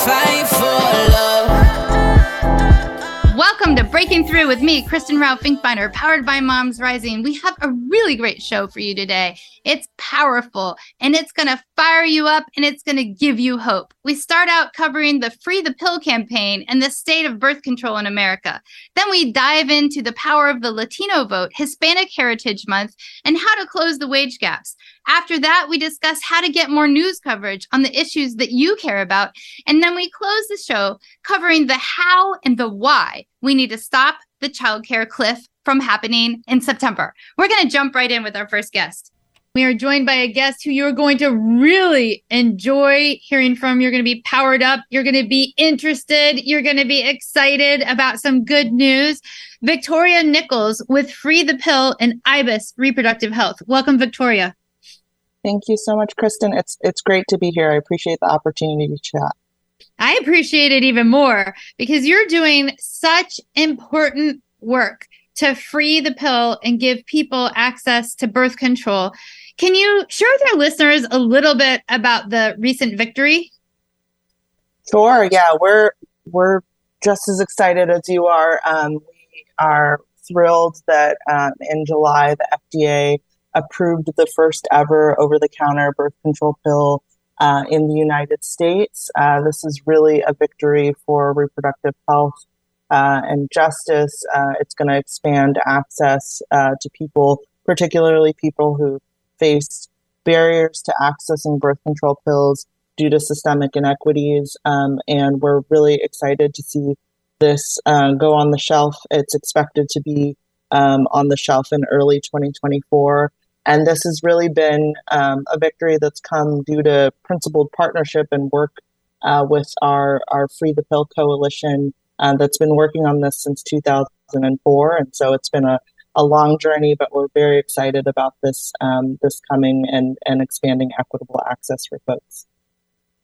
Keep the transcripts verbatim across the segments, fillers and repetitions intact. fight for love. Welcome to Breaking Through with me, Kristin Rowe-Finkbeiner, powered by Moms Rising. We have a really great show for you today. It's powerful, and it's going to fire you up, and it's going to give you hope. We start out covering the Free the Pill campaign and the state of birth control in America. Then we dive into the power of the Latino vote, Hispanic Heritage Month, and how to close the wage gaps. After that, we discuss how to get more news coverage on the issues that you care about. And then we close the show covering the how and the why we need to stop the childcare cliff from happening in September. We're going to jump right in with our first guest. We are joined by a guest who you're going to really enjoy hearing from. You're going to be powered up. You're going to be interested. You're going to be excited about some good news. Victoria Nichols with Free the Pill and Ibis Reproductive Health. Welcome, Victoria. Thank you so much, Kristin. It's it's great to be here. I appreciate the opportunity to chat. I appreciate it even more because you're doing such important work to free the pill and give people access to birth control. Can you share with our listeners a little bit about the recent victory? Sure. Yeah, we're we're just as excited as you are. Um, we are thrilled that um, in July, the F D A approved the first ever over-the-counter birth control pill uh, in the United States. Uh, this is really a victory for reproductive health uh, and justice. Uh, it's going to expand access uh, to people, particularly people who face barriers to accessing birth control pills due to systemic inequities. Um, and we're really excited to see this uh, go on the shelf. It's expected to be um, on the shelf in early twenty twenty-four. And this has really been um, a victory that's come due to principled partnership and work uh, with our, our Free the Pill coalition uh, that's been working on this since two thousand four. And so it's been a, a long journey, but we're very excited about this um, this coming and, and expanding equitable access for folks.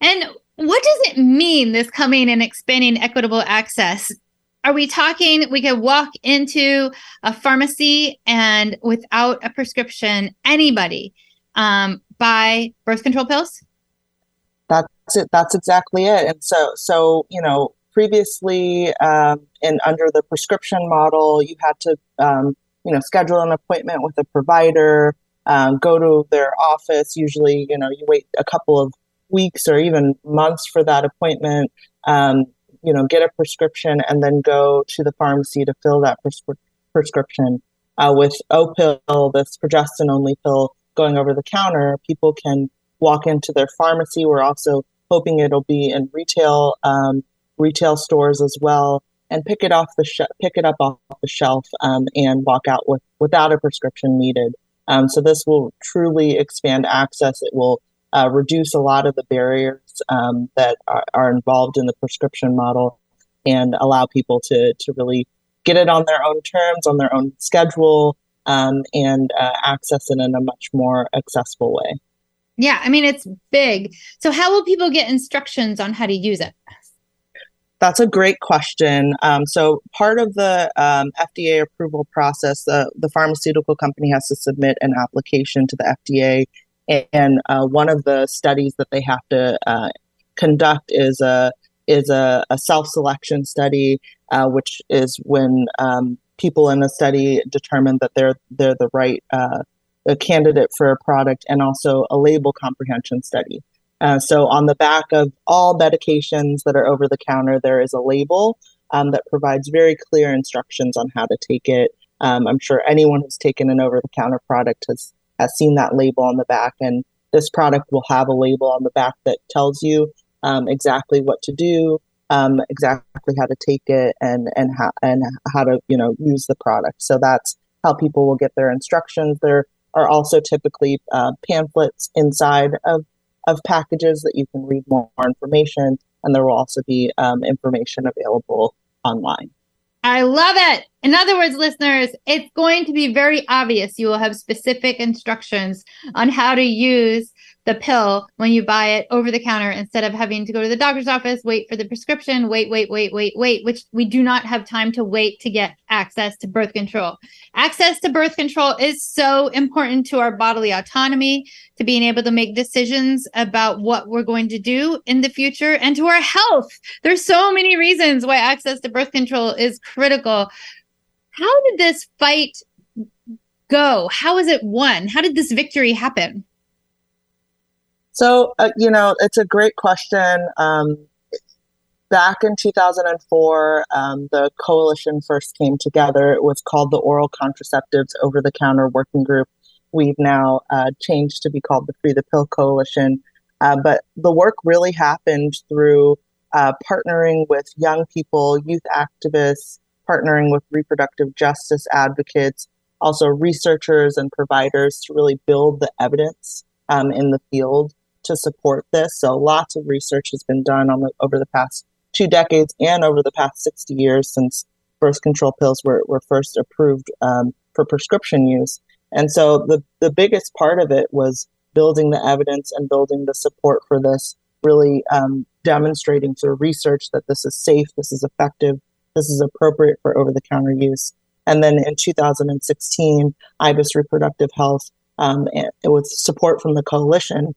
And what does it mean, this coming and expanding equitable access? Are we talking we could walk into a pharmacy and without a prescription, anybody um, buy birth control pills? That's it. That's exactly it. And so, so you know, previously um, and under the prescription model, you had to, um, you know, schedule an appointment with a provider, um, go to their office. Usually, you know, you wait a couple of weeks or even months for that appointment. Um, you know, get a prescription and then go to the pharmacy to fill that pres- prescription. Uh, with O-Pill, this progestin-only pill going over the counter, people can walk into their pharmacy. We're also hoping it'll be in retail um, retail stores as well, and pick it off the sh- pick it up off the shelf um, and walk out with without a prescription needed. Um, so this will truly expand access. It will Uh, reduce a lot of the barriers um, that are, are involved in the prescription model and allow people to to really get it on their own terms, on their own schedule, um, and uh, access it in a much more accessible way. Yeah, I mean, it's big. So how will people get instructions on how to use it? That's a great question. Um, so part of the um, F D A approval process, uh, the pharmaceutical company has to submit an application to the F D A. And uh, one of the studies that they have to uh, conduct is a is a, a self-selection study, uh, which is when um, people in a study determine that they're they're the right uh, a candidate for a product, and also a label comprehension study. Uh, so on the back of all medications that are over the counter, there is a label um, that provides very clear instructions on how to take it. Um, I'm sure anyone who's taken an over-the-counter product has. has seen that label on the back, and this product will have a label on the back that tells you um, exactly what to do, um, exactly how to take it, and and how and how to you know use the product. So that's how people will get their instructions. There are also typically uh, pamphlets inside of of packages that you can read more information, and there will also be um, information available online. I love it. In other words, listeners, it's going to be very obvious. You will have specific instructions on how to use the pill when you buy it over the counter instead of having to go to the doctor's office, wait for the prescription, wait, wait, wait, wait, wait, which we do not have time to wait to get access to birth control. Access to birth control is so important to our bodily autonomy, to being able to make decisions about what we're going to do in the future, and to our health. There's so many reasons why access to birth control is critical. How did this fight go? How is it won? How did this victory happen? So, uh, you know, it's a great question. Um, back in two thousand four, um, the coalition first came together. It was called the Oral Contraceptives Over-the-Counter Working Group. We've now uh, changed to be called the Free the Pill Coalition. Uh, but the work really happened through uh, partnering with young people, youth activists, partnering with reproductive justice advocates, also researchers and providers to really build the evidence um, in the field to support this. So lots of research has been done on the, over the past two decades and over the past sixty years since birth control pills were, were first approved um, for prescription use. And so the, the biggest part of it was building the evidence and building the support for this, really um, demonstrating through research that this is safe, this is effective, this is appropriate for over-the-counter use. And then in two thousand sixteen, Ibis Reproductive Health, um, with support from the coalition,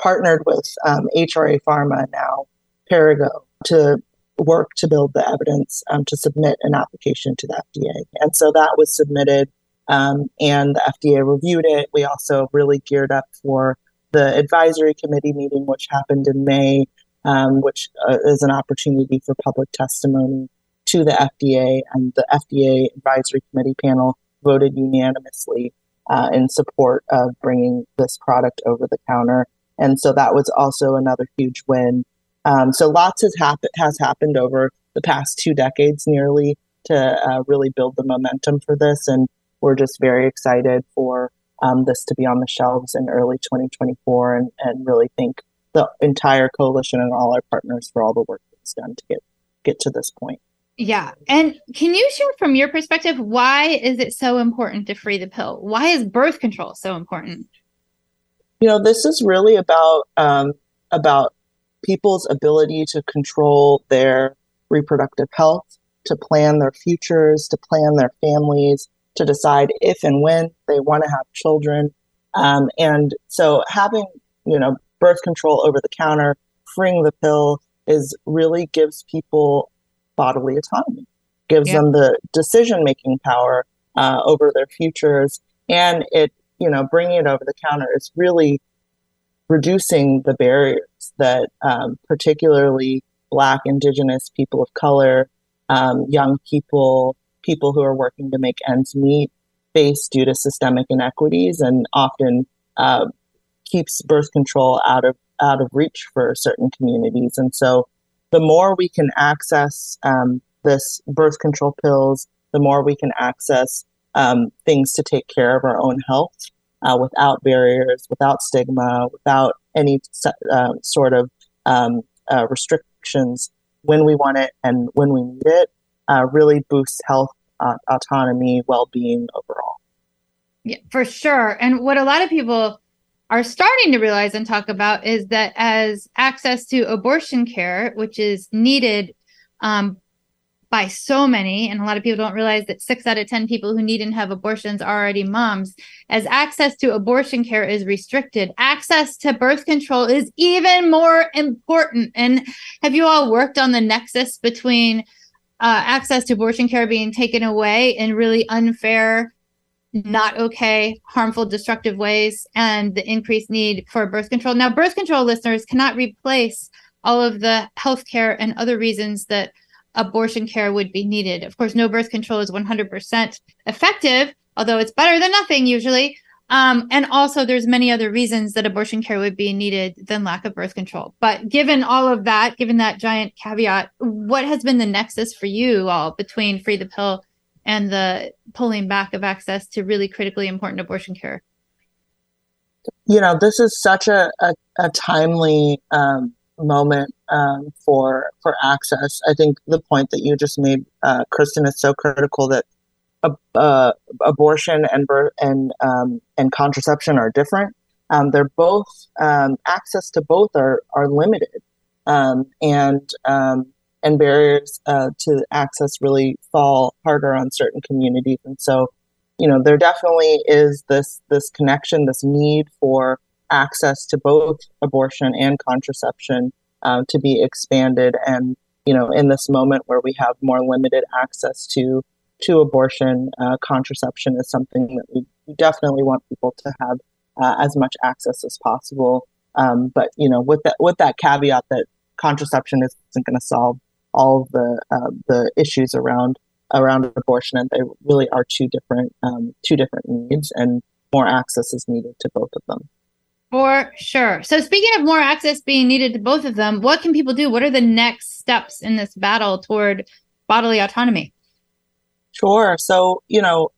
partnered with um, H R A Pharma, now Perrigo, to work to build the evidence um, to submit an application to the F D A. And so that was submitted, um, and the F D A reviewed it. We also really geared up for the advisory committee meeting, which happened in May, um, which uh, is an opportunity for public testimony to the F D A, and the F D A advisory committee panel voted unanimously uh, in support of bringing this product over the counter. And so that was also another huge win. Um, so lots has, happen- has happened over the past two decades nearly to uh, really build the momentum for this. And we're just very excited for um, this to be on the shelves in early twenty twenty-four, and, and really thank the entire coalition and all our partners for all the work that's done to get, get to this point. Yeah. And can you share from your perspective, why is it so important to free the pill? Why is birth control so important? You know, this is really about um, about people's ability to control their reproductive health, to plan their futures, to plan their families, to decide if and when they want to have children. Um, and so having, you know, birth control over the counter, freeing the pill is really gives people bodily autonomy, gives yeah. them the decision-making power uh, over their futures. And it, you know, bringing it over the counter is really reducing the barriers that um, particularly Black, Indigenous, people of color, um, young people, people who are working to make ends meet face due to systemic inequities, and often uh, keeps birth control out of, out of reach for certain communities. And so the more we can access um, this birth control pills, the more we can access um, things to take care of our own health uh, without barriers, without stigma, without any uh, sort of um, uh, restrictions when we want it and when we need it, uh, really boosts health, uh, autonomy, well-being overall. Yeah, for sure. And what a lot of people are starting to realize and talk about is that as access to abortion care, which is needed um, by so many, and a lot of people don't realize that six out of ten people who need and have abortions are already moms, as access to abortion care is restricted, access to birth control is even more important. And have you all worked on the nexus between uh, access to abortion care being taken away in really unfair, not okay, harmful, destructive ways, and the increased need for birth control? Now, birth control, listeners, cannot replace all of the healthcare and other reasons that abortion care would be needed. Of course, no birth control is one hundred percent effective, although it's better than nothing usually. Um, and also there's many other reasons that abortion care would be needed than lack of birth control. But given all of that, given that giant caveat, what has been the nexus for you all between Free the Pill and the pulling back of access to really critically important abortion care? You know, this is such a, a, a timely um, moment um, for for access. I think the point that you just made, uh, Kristin, is so critical that uh, uh, abortion and birth and um, and contraception are different. Um, they're both, um, access to both are, are limited. Um, and, um, and barriers uh, to access really fall harder on certain communities. And so, you know, there definitely is this, this connection, this need for access to both abortion and contraception uh, to be expanded. And, you know, in this moment where we have more limited access to, to abortion, uh, contraception is something that we definitely want people to have uh, as much access as possible. Um, but, you know, with that, with that caveat that contraception isn't going to solve all of the uh, the issues around around abortion, and they really are two different um, two different needs, and more access is needed to both of them. For sure. So speaking of more access being needed to both of them, what can people do? What are the next steps in this battle toward bodily autonomy? Sure. So, you know,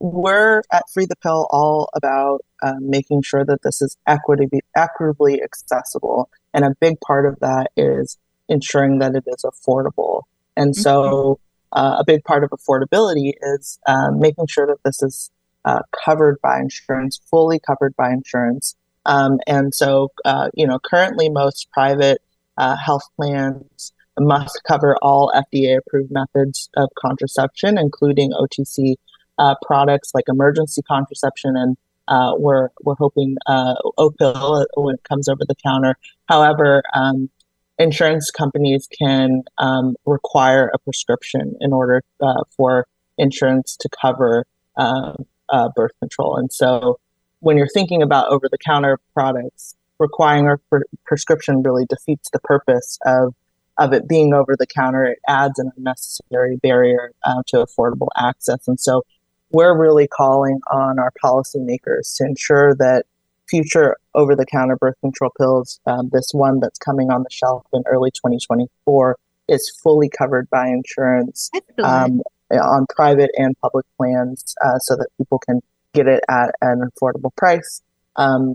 we're at Free the Pill all about uh, making sure that this is equitably, equitably accessible. And a big part of that is ensuring that it is affordable. And mm-hmm. so uh, a big part of affordability is uh, making sure that this is uh, covered by insurance, fully covered by insurance. Um, and so, uh, you know, currently most private uh, health plans must cover all F D A-approved methods of contraception, including O T C uh, products like emergency contraception, and uh, we're we're hoping uh, O-Pill when it comes over the counter. However, um, insurance companies can um, require a prescription in order uh, for insurance to cover uh, uh, birth control, and so when you're thinking about over-the-counter products, requiring a pre- prescription really defeats the purpose of of it being over-the-counter. It adds an unnecessary barrier uh, to affordable access. And so we're really calling on our policymakers to ensure that future over-the-counter birth control pills, um, this one that's coming on the shelf in early twenty twenty-four, is fully covered by insurance um, on private and public plans uh, so that people can get it at an affordable price, um,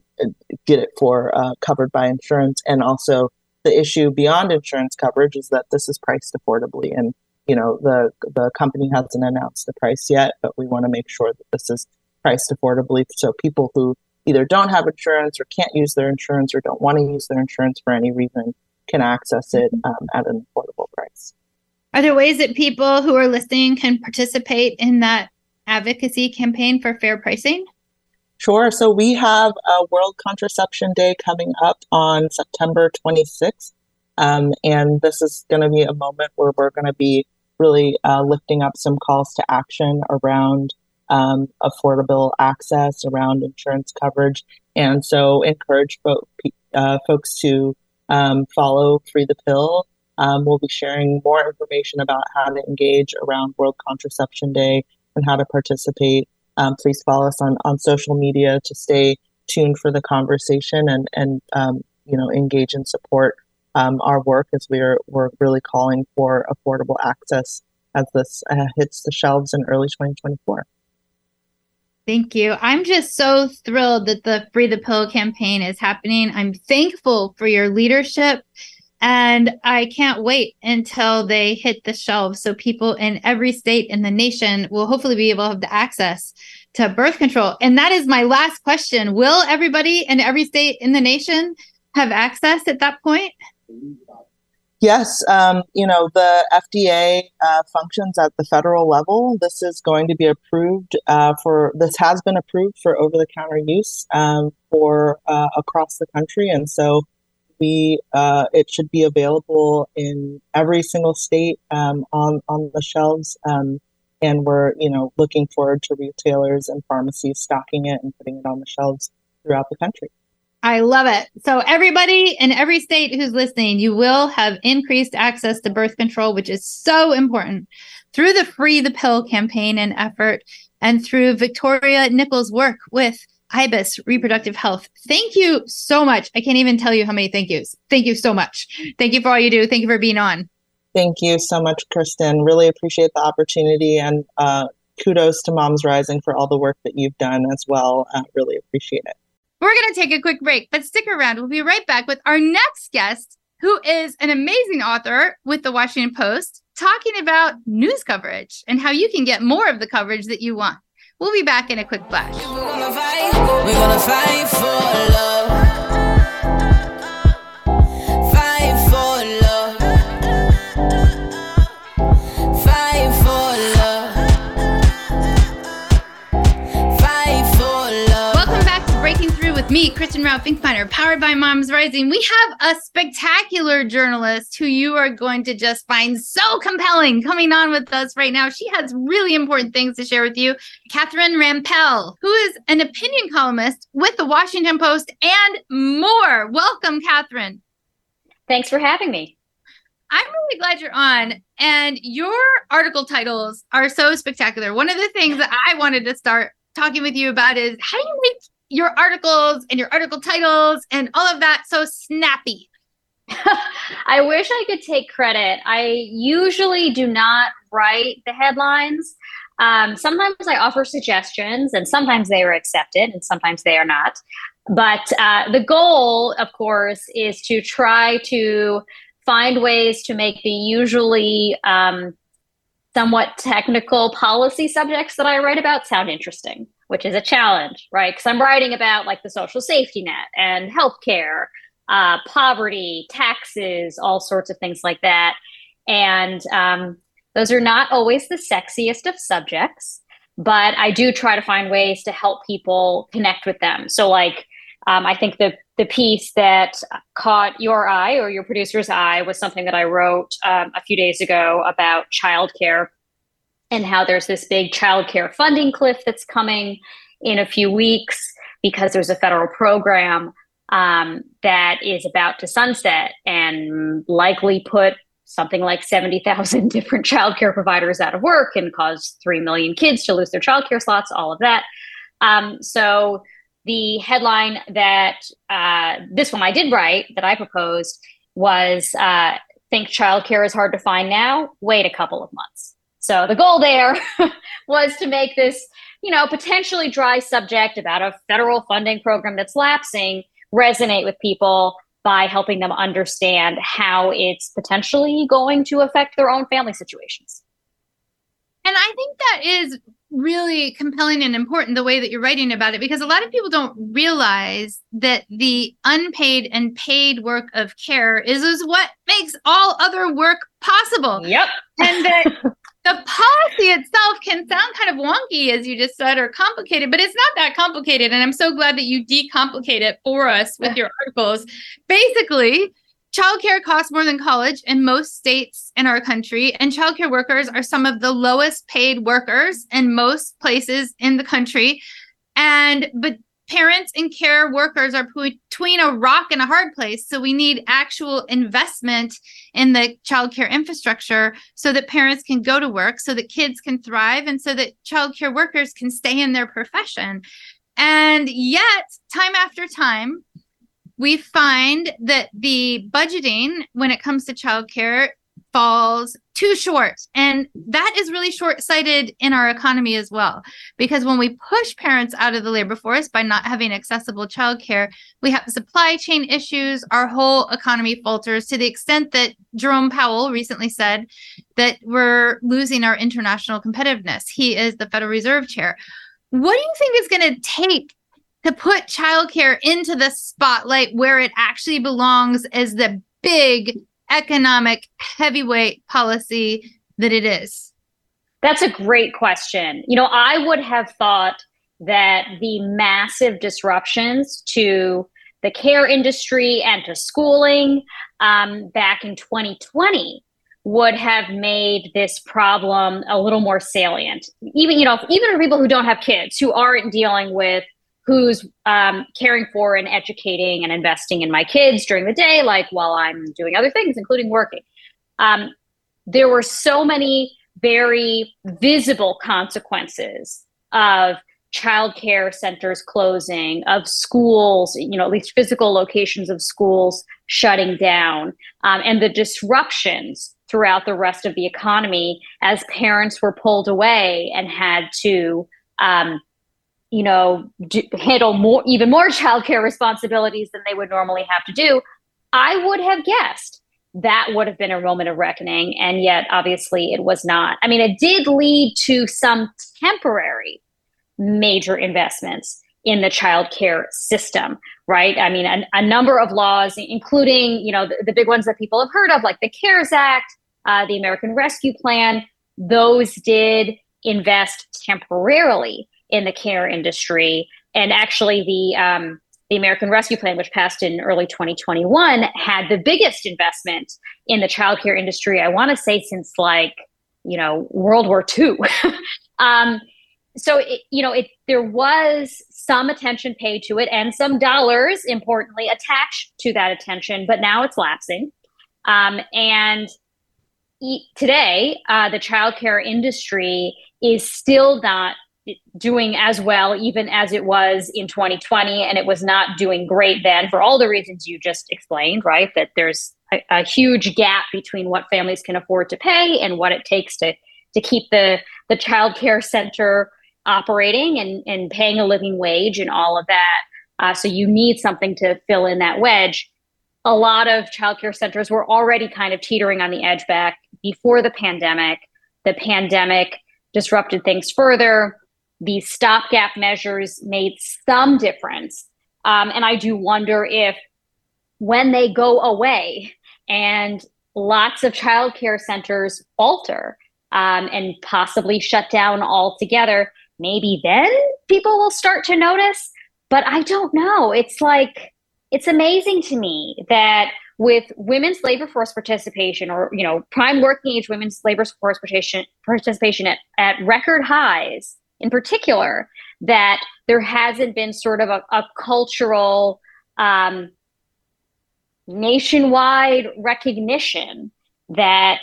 get it for uh, covered by insurance. And also the issue beyond insurance coverage is that this is priced affordably. And, you know, the the company hasn't announced the price yet, but we want to make sure that this is priced affordably so people who either don't have insurance or can't use their insurance or don't want to use their insurance for any reason can access it um, at an affordable price. Are there ways that people who are listening can participate in that advocacy campaign for fair pricing? Sure. So we have a World Contraception Day coming up on September twenty-sixth. Um, and this is going to be a moment where we're going to be really uh, lifting up some calls to action around um, affordable access, around insurance coverage. And so encourage fo- uh, folks to um, follow Free the Pill. Um, we'll be sharing more information about how to engage around World Contraception Day and how to participate. Um, please follow us on, on social media to stay tuned for the conversation and, and um, you know, engage and support um, our work as we are, we're really calling for affordable access as this uh, hits the shelves in early twenty twenty-four. Thank you. I'm just so thrilled that the Free the Pill campaign is happening. I'm thankful for your leadership. And I can't wait until they hit the shelves so people in every state in the nation will hopefully be able to have the access to birth control. And that is my last question. Will everybody in every state in the nation have access at that point? Yes. Um, you know, the F D A uh, functions at the federal level. This is going to be approved uh, for, this has been approved for over-the-counter use um, for uh, across the country. And so We, uh, it should be available in every single state um, on, on the shelves. Um, and we're, you know, looking forward to retailers and pharmacies stocking it and putting it on the shelves throughout the country. I love it. So everybody in every state who's listening, you will have increased access to birth control, which is so important, through the Free the Pill campaign and effort and through Victoria Nichols' work with Ibis Reproductive Health. Thank you so much. I can't even tell you how many thank yous. Thank you so much. Thank you for all you do. Thank you for being on. Thank you so much, Kristin. Really appreciate the opportunity, and uh, kudos to Moms Rising for all the work that you've done as well. Uh, really appreciate it. We're going to take a quick break, but stick around. We'll be right back with our next guest, who is an amazing author with The Washington Post, talking about news coverage and how you can get more of the coverage that you want. We'll be back in a quick flash. We're gonna fight, we're gonna fight for love. Me, Kristin Rowe-Finkbeiner, powered by Moms Rising. We have a spectacular journalist who you are going to just find so compelling coming on with us right now. She has really important things to share with you. Catherine Rampell, who is an opinion columnist with The Washington Post and more. Welcome, Catherine. Thanks for having me. I'm really glad you're on, and your article titles are so spectacular. One of the things that I wanted to start talking with you about is how do you make your articles and your article titles and all of that so snappy? I wish I could take credit. I usually do not write the headlines. Um, sometimes I offer suggestions, and sometimes they are accepted and sometimes they are not. But uh, the goal, of course, is to try to find ways to make the usually um, somewhat technical policy subjects that I write about sound interesting, which is a challenge, right? Because I'm writing about like the social safety net and healthcare, uh, poverty, taxes, all sorts of things like that. And um, those are not always the sexiest of subjects, but I do try to find ways to help people connect with them. So like, um, I think the the piece that caught your eye or your producer's eye was something that I wrote um, a few days ago about childcare, and how there's this big childcare funding cliff that's coming in a few weeks because there's a federal program um, that is about to sunset and likely put something like seventy thousand different childcare providers out of work and cause three million kids to lose their childcare slots, all of that. Um, so the headline that uh, this one I did write, that I proposed, was uh, think childcare is hard to find now, wait a couple of months. So the goal there was to make this, you know, potentially dry subject about a federal funding program that's lapsing resonate with people by helping them understand how it's potentially going to affect their own family situations. And I think that is really compelling and important, the way that you're writing about it, because a lot of people don't realize that the unpaid and paid work of care is, is what makes all other work possible. Yep. And that the policy itself can sound kind of wonky, as you just said, or complicated, but it's not that complicated. And I'm so glad that you decomplicate it for us with your articles. Basically, childcare costs more than college in most states in our country, and childcare workers are some of the lowest paid workers in most places in the country. And but parents and care workers are between a rock and a hard place. So we need actual investment in the childcare infrastructure so that parents can go to work, so that kids can thrive, and so that childcare workers can stay in their profession. And yet, time after time, we find that the budgeting when it comes to childcare falls too short. And that is really short-sighted in our economy as well, because when we push parents out of the labor force by not having accessible childcare, we have supply chain issues. Our whole economy falters to the extent that Jerome Powell recently said that we're losing our international competitiveness. He is the Federal Reserve Chair. What do you think it's going to take to put childcare into the spotlight where it actually belongs as the big economic heavyweight policy that it is? That's a great question. You know, I would have thought that the massive disruptions to the care industry and to schooling um, back in twenty twenty would have made this problem a little more salient. Even, you know, even for people who don't have kids, who aren't dealing with who's um, caring for and educating and investing in my kids during the day, like while I'm doing other things, including working. Um, there were so many very visible consequences of childcare centers closing, of schools, you know, at least physical locations of schools shutting down, um, and the disruptions throughout the rest of the economy as parents were pulled away and had to um, you know, d- handle more, even more childcare responsibilities than they would normally have to do. I would have guessed that would have been a moment of reckoning. And yet, obviously, it was not. I mean, it did lead to some temporary major investments in the childcare system, right? I mean, a, a number of laws, including, you know, the, the big ones that people have heard of, like the CARES Act, uh, the American Rescue Plan, those did invest temporarily in the care industry. And actually the, um, the American Rescue Plan, which passed in early twenty twenty-one, had the biggest investment in the childcare industry, I want to say since like, you know, World War Two. um, So, it, you know, it, there was some attention paid to it and some dollars, importantly, attached to that attention, but now it's lapsing. Um, and e- today, uh, the childcare industry is still not doing as well, even as it was in twenty twenty, and it was not doing great then for all the reasons you just explained, right? That there's a, a huge gap between what families can afford to pay and what it takes to, to keep the, the childcare center operating and, and paying a living wage and all of that. Uh, so you need something to fill in that wedge. A lot of childcare centers were already kind of teetering on the edge back before the pandemic. The pandemic disrupted things further. The stopgap measures made some difference. Um, and I do wonder if when they go away and lots of childcare centers falter, Um, and possibly shut down altogether, maybe then people will start to notice. But I don't know. It's like, it's amazing to me that with women's labor force participation, or, you know, prime working age women's labor force participation, participation at, at record highs in particular, that there hasn't been sort of a, a cultural um, nationwide recognition that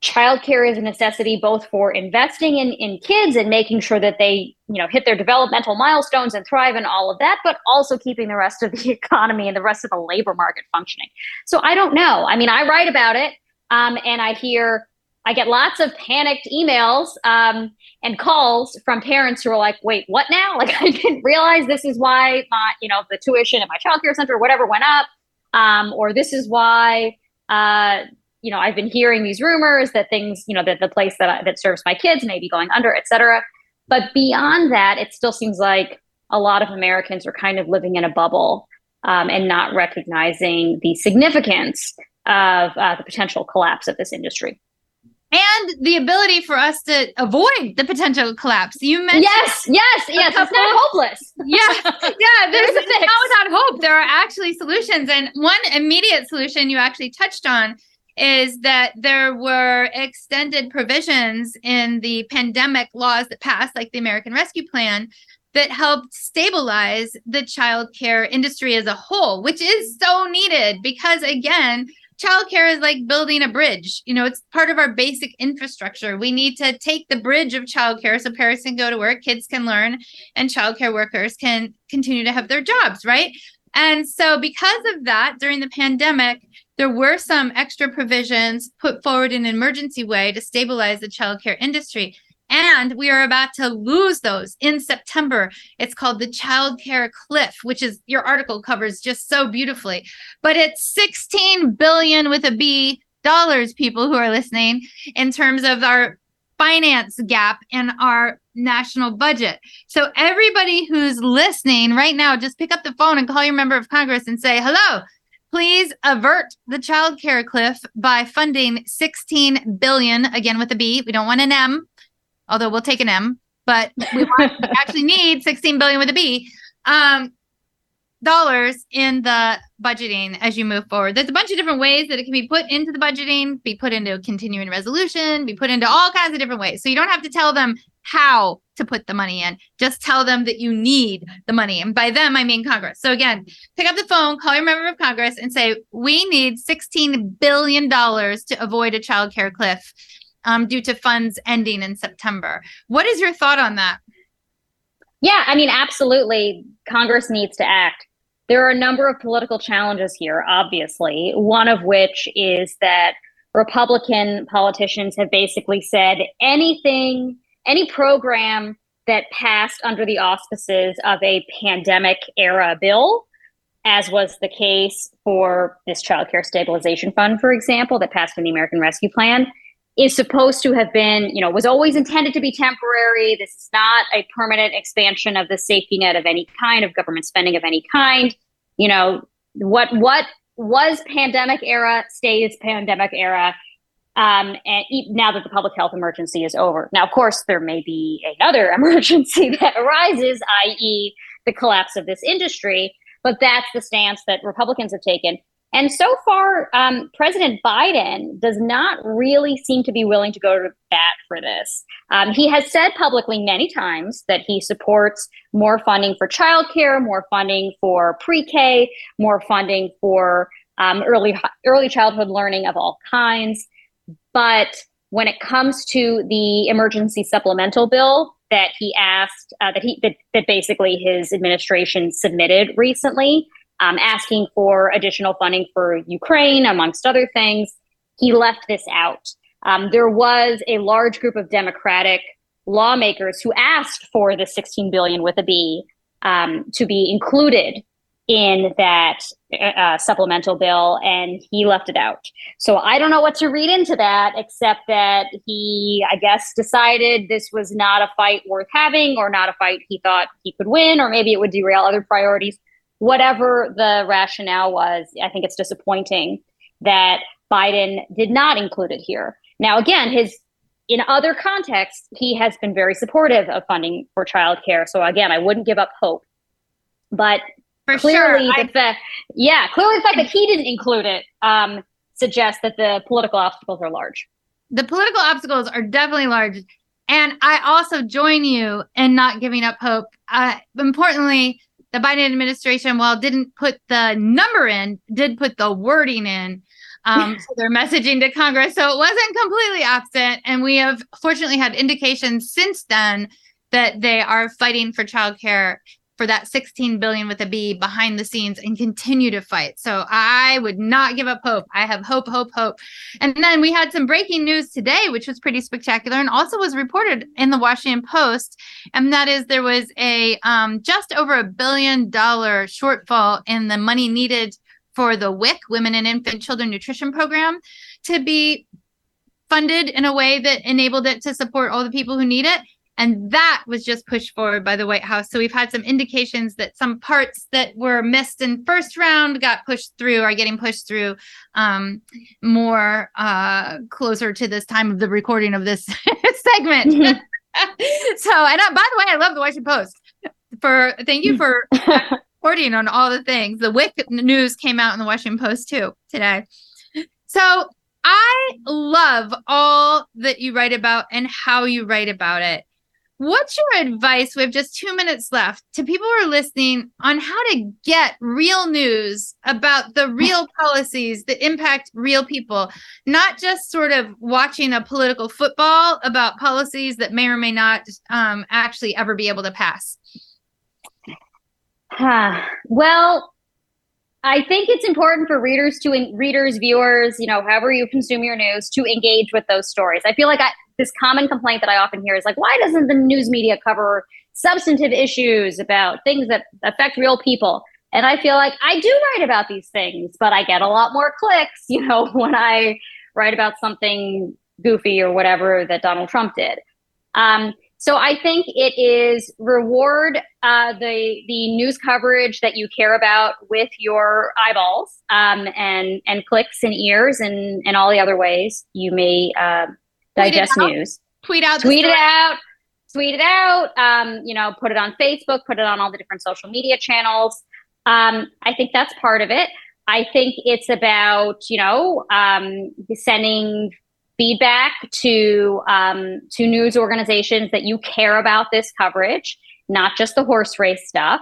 childcare is a necessity, both for investing in, in kids and making sure that they, you know, hit their developmental milestones and thrive and all of that, but also keeping the rest of the economy and the rest of the labor market functioning. So I don't know. I mean, I write about it, um, and I hear, I get lots of panicked emails um, and calls from parents who are like, wait, what now? Like, I didn't realize this is why my, you know, the tuition at my childcare center or whatever went up, um, or this is why, uh, you know, I've been hearing these rumors that things, you know, that the place that I, that serves my kids may be going under, et cetera. But beyond that, it still seems like a lot of Americans are kind of living in a bubble um, and not recognizing the significance of uh, the potential collapse of this industry. And the ability for us to avoid the potential collapse. You mentioned yes, yes, yes. Couple. It's not hopeless. Yeah, yeah. There's, there's no not hope. There are actually solutions, and one immediate solution you actually touched on is that there were extended provisions in the pandemic laws that passed, like the American Rescue Plan, that helped stabilize the childcare industry as a whole, which is so needed because, again, childcare is like building a bridge. You know, it's part of our basic infrastructure. We need to take the bridge of childcare so parents can go to work, kids can learn, and childcare workers can continue to have their jobs, right? And so because of that, during the pandemic, there were some extra provisions put forward in an emergency way to stabilize the childcare industry. And we are about to lose those in September. It's called the Childcare Cliff, which is your article covers just so beautifully. But it's sixteen billion with a B dollars, people who are listening, in terms of our finance gap in our national budget. So everybody who's listening right now, just pick up the phone and call your member of Congress and say, hello, please avert the childcare cliff by funding sixteen billion dollars, again with a B. We don't want an M, although we'll take an M, but we, want, we actually need sixteen billion dollars with a B um, dollars in the budgeting as you move forward. There's a bunch of different ways that it can be put into the budgeting, be put into a continuing resolution, be put into all kinds of different ways. So you don't have to tell them how to put the money in. Just tell them that you need the money. And by them, I mean Congress. So again, pick up the phone, call your member of Congress and say, we need sixteen billion dollars to avoid a childcare cliff um, due to funds ending in September. What is your thought on that? Yeah, I mean, absolutely. Congress needs to act. There are a number of political challenges here, obviously, one of which is that Republican politicians have basically said anything any program that passed under the auspices of a pandemic era bill, as was the case for this Child Care Stabilization Fund, for example, that passed in the American Rescue Plan, is supposed to have been, you know, was always intended to be temporary. This is not a permanent expansion of the safety net of any kind, of government spending of any kind. You know, what what was pandemic era stays pandemic era. Um, and now that the public health emergency is over. Now, of course, there may be another emergency that arises, that is the collapse of this industry. But that's the stance that Republicans have taken. And so far, um, President Biden does not really seem to be willing to go to bat for this. Um, he has said publicly many times that he supports more funding for childcare, more funding for pre-K, more funding for um, early early childhood learning of all kinds. But when it comes to the emergency supplemental bill that he asked, uh, that he that, that basically his administration submitted recently, Um, asking for additional funding for Ukraine, amongst other things, he left this out. Um, there was a large group of Democratic lawmakers who asked for the sixteen billion dollars with a B um, to be included in that uh, supplemental bill, and he left it out. So I don't know what to read into that, except that he, I guess, decided this was not a fight worth having, or not a fight he thought he could win, or maybe it would derail other priorities. Whatever the rationale was, I think it's disappointing that Biden did not include it here. Now, again, his in other contexts, he has been very supportive of funding for childcare. So, again, I wouldn't give up hope. But for clearly, sure. the fact, yeah, clearly the fact that he didn't include it um, suggests that the political obstacles are large. The political obstacles are definitely large. And I also join you in not giving up hope. Uh, importantly, the Biden administration, while didn't put the number in, did put the wording in um, to their messaging to Congress. So it wasn't completely absent. And we have fortunately had indications since then that they are fighting for childcare for that sixteen billion dollars with a B behind the scenes, and continue to fight. So I would not give up hope. I have hope, hope, hope. And then we had some breaking news today, which was pretty spectacular and also was reported in The Washington Post. And that is there was a um, just over a billion dollar shortfall in the money needed for the W I C, Women and Infant Children Nutrition Program, to be funded in a way that enabled it to support all the people who need it. And that was just pushed forward by the White House. So we've had some indications that some parts that were missed in first round got pushed through, are getting pushed through um, more uh, closer to this time of the recording of this segment. Mm-hmm. So, and uh, by the way, I love the Washington Post. For thank you for reporting on all the things. The W I C news came out in the Washington Post too today. So I love all that you write about and how you write about it. What's your advice? We have just two minutes left to people who are listening on how to get real news about the real policies that impact real people, not just sort of watching a political football about policies that may or may not um, actually ever be able to pass. Huh. Well, I think it's important for readers to en- readers, viewers, you know, however you consume your news, to engage with those stories. I feel like I. This common complaint that I often hear is like, why doesn't the news media cover substantive issues about things that affect real people? And I feel like I do write about these things, but I get a lot more clicks, you know, when I write about something goofy or whatever that Donald Trump did. Um, so I think it is reward uh, the the news coverage that you care about with your eyeballs um, and and clicks and ears and and all the other ways you may. Uh, Digest tweet news. Tweet out. Tweet it out. Tweet it out. Um, you know, put it on Facebook. Put it on all the different social media channels. Um, I think that's part of it. I think it's about you know um, sending feedback to um, to news organizations that you care about this coverage, not just the horse race stuff.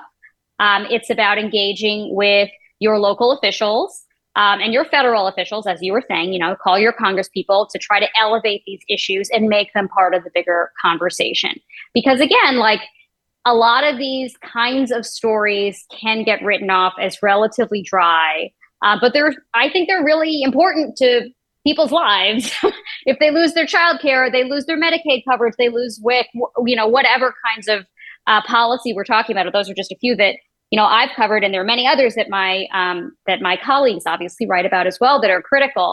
Um, it's about engaging with your local officials. Um, and your federal officials, as you were saying, you know, call your congresspeople to try to elevate these issues and make them part of the bigger conversation. Because again, like a lot of these kinds of stories can get written off as relatively dry, uh, but they're, I think they're really important to people's lives. If they lose their childcare, they lose their Medicaid coverage, they lose W I C, you know, whatever kinds of uh, policy we're talking about. Those are just a few that. You know, I've covered, and there are many others that my um, that my colleagues obviously write about as well that are critical.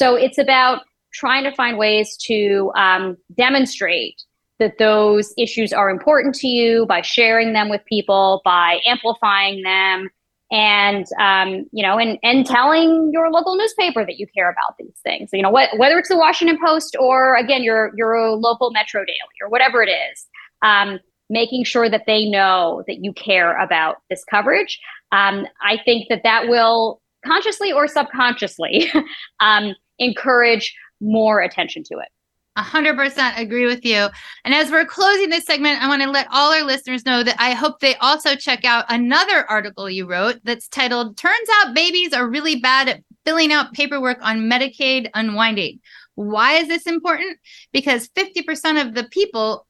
So it's about trying to find ways to um, demonstrate that those issues are important to you by sharing them with people, by amplifying them, and um, you know, and and telling your local newspaper that you care about these things. So, you know, wh- whether it's the Washington Post or again your your local Metro Daily or whatever it is, um, making sure that they know that you care about this coverage. Um, I think that that will consciously or subconsciously um, encourage more attention to it. one hundred percent agree with you. And as we're closing this segment, I want to let all our listeners know that I hope they also check out another article you wrote that's titled, "Turns Out Babies Are Really Bad at Filling Out Paperwork on Medicaid Unwinding." Why is this important? Because fifty percent of the people,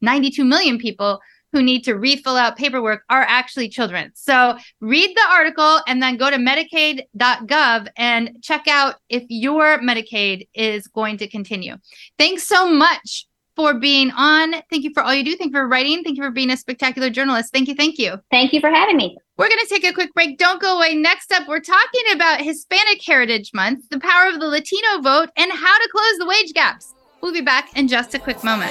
ninety-two million people, who need to refill out paperwork are actually children. So read the article and then go to Medicaid dot gov and check out if your Medicaid is going to continue. Thanks so much for being on. Thank you for all you do. Thank you for writing. Thank you for being a spectacular journalist. Thank you. Thank you. Thank you for having me. We're going to take a quick break. Don't go away. Next up, we're talking about Hispanic Heritage Month, the power of the Latino vote, and how to close the wage gaps. We'll be back in just a quick moment.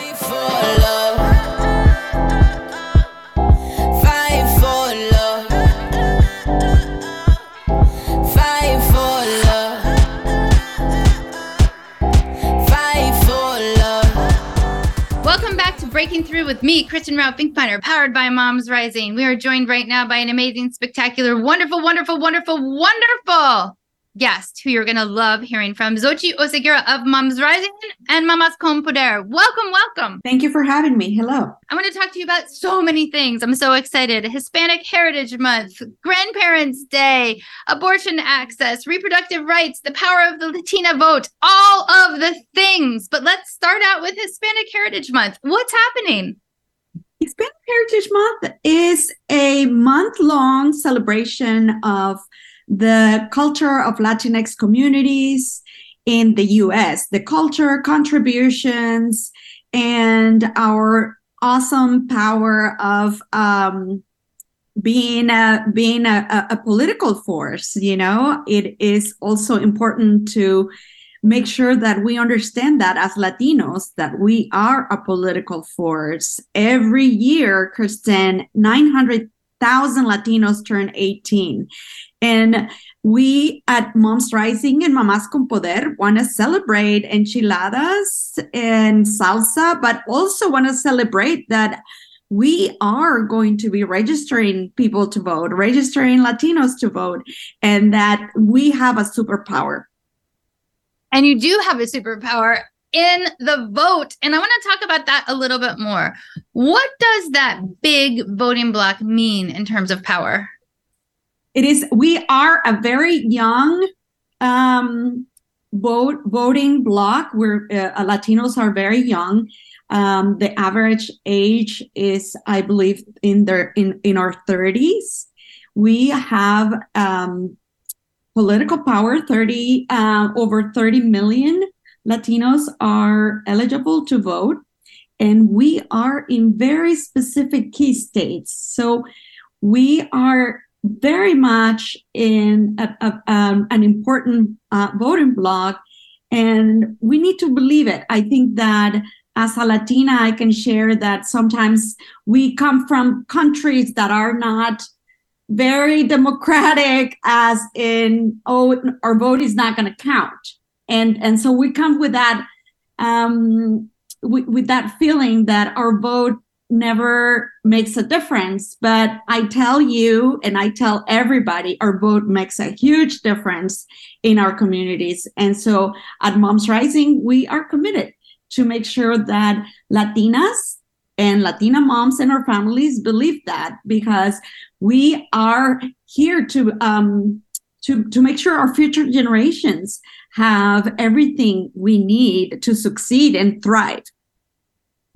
Welcome back to Breaking Through with me, Kristin Rowe-Finkbeiner, powered by Moms Rising. We are joined right now by an amazing, spectacular, wonderful, wonderful, wonderful, wonderful guest who you're going to love hearing from, Xochitl Oseguera of Moms Rising and Mamás con Poder. Welcome, welcome. Thank you for having me. Hello. I want to talk to you about so many things. I'm so excited. Hispanic Heritage Month, Grandparents' Day, abortion access, reproductive rights, the power of the Latina vote, all of the things. But let's start out with Hispanic Heritage Month. What's happening? Hispanic Heritage Month is a month-long celebration of the culture of Latinx communities in the U S, the culture, contributions, and our awesome power of um, being a being a, a political force. You know, it is also important to make sure that we understand that as Latinos, that we are a political force. Every year, Kristen, nine hundred thousand Latinos turn eighteen. And we at Moms Rising and Mamás con Poder want to celebrate enchiladas and salsa, but also want to celebrate that we are going to be registering people to vote, registering Latinos to vote, and that we have a superpower. And you do have a superpower in the vote. And I want to talk about that a little bit more. What does that big voting block mean in terms of power? It is, we are a very young um, vote, voting bloc where uh, Latinos are very young. Um, the average age is, I believe, in their in, in our thirties. We have um, political power. thirty uh, over thirty million Latinos are eligible to vote, and we are in very specific key states. So we are very much in a, a, um, an important uh, voting bloc, and we need to believe it. I think that as a Latina, I can share that sometimes we come from countries that are not very democratic, as in, oh, our vote is not going to count. And and so we come with that, um, w- with that feeling that our vote never makes a difference. But I tell you, and I tell everybody, our vote makes a huge difference in our communities. And so at Moms Rising, we are committed to make sure that Latinas and Latina moms and our families believe that, because we are here to um, to, to make sure our future generations have everything we need to succeed and thrive.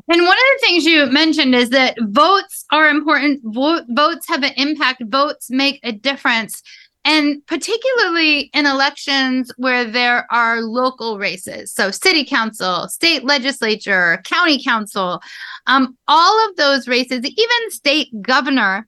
And one of the things you mentioned is that votes are important. Vo- votes have an impact. Votes make a difference. And particularly in elections where there are local races, so city council, state legislature, county council, um, all of those races, even state governor,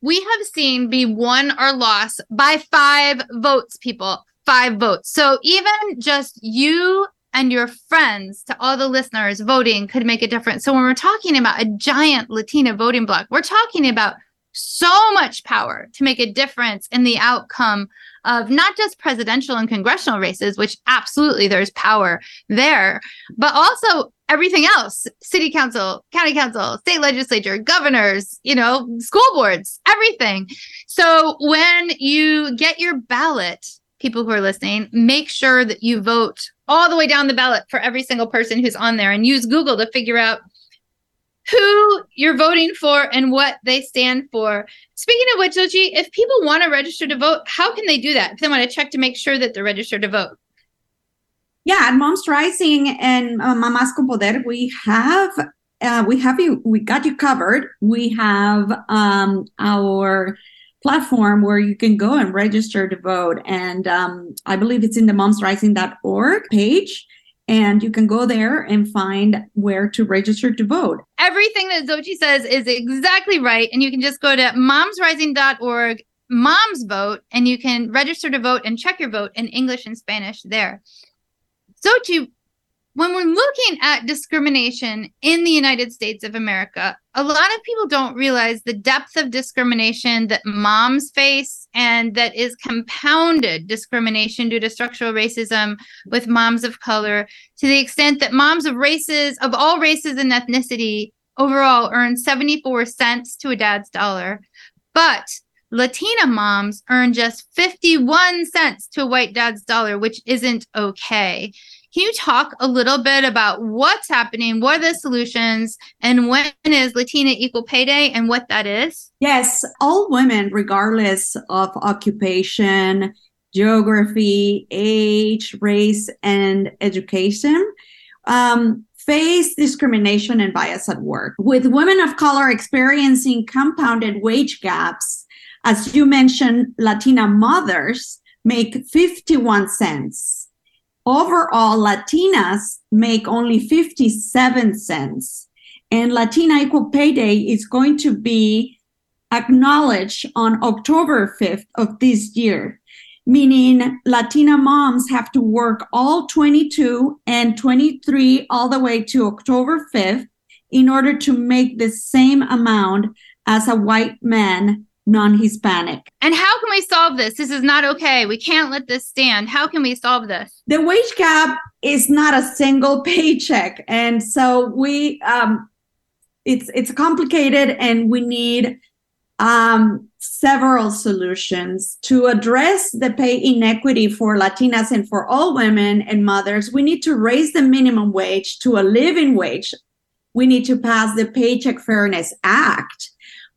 we have seen be won or lost by five votes, people, five votes. So even just you and your friends to all the listeners voting could make a difference. So when we're talking about a giant Latina voting bloc, we're talking about so much power to make a difference in the outcome of not just presidential and congressional races, which absolutely there's power there, but also everything else, city council, county council, state legislature, governors, you know, school boards, everything. So when you get your ballot, people who are listening, make sure that you vote all the way down the ballot for every single person who's on there, and use Google to figure out who you're voting for and what they stand for. Speaking of which, Xochitl, if people want to register to vote, how can they do that? If they want to check to make sure that they're registered to vote. Yeah, at Moms Rising and uh, Mamás con Poder, we have uh, we have you we got you covered. We have um, our platform where you can go and register to vote, and um, I believe it's in the moms rising dot org page. And you can go there and find where to register to vote. Everything that Xochitl says is exactly right. And you can just go to moms rising dot org, moms vote, and you can register to vote and check your vote in English and Spanish there. Xochitl, when we're looking at discrimination in the United States of America, a lot of people don't realize the depth of discrimination that moms face, and that is compounded discrimination due to structural racism with moms of color, to the extent that moms of races, of all races and ethnicity overall, earn seventy-four cents to a dad's dollar, but Latina moms earn just fifty-one cents to a white dad's dollar, which isn't okay. Can you talk a little bit about what's happening, what are the solutions, and when is Latina Equal Pay Day and what that is? Yes, all women, regardless of occupation, geography, age, race, and education, um, face discrimination and bias at work. With women of color experiencing compounded wage gaps, as you mentioned, Latina mothers make fifty-one cents. Overall, Latinas make only fifty-seven cents, and Latina Equal Pay Day is going to be acknowledged on October fifth of this year, meaning Latina moms have to work all twenty-two and twenty-three all the way to October fifth in order to make the same amount as a white man, non-Hispanic. And how can we solve this? This is not okay. We can't let this stand. How can we solve this? The wage gap is not a single paycheck. And so we, um, it's it's complicated, and we need um, several solutions to address the pay inequity for Latinas and for all women and mothers. We need to raise the minimum wage to a living wage. We need to pass the Paycheck Fairness Act.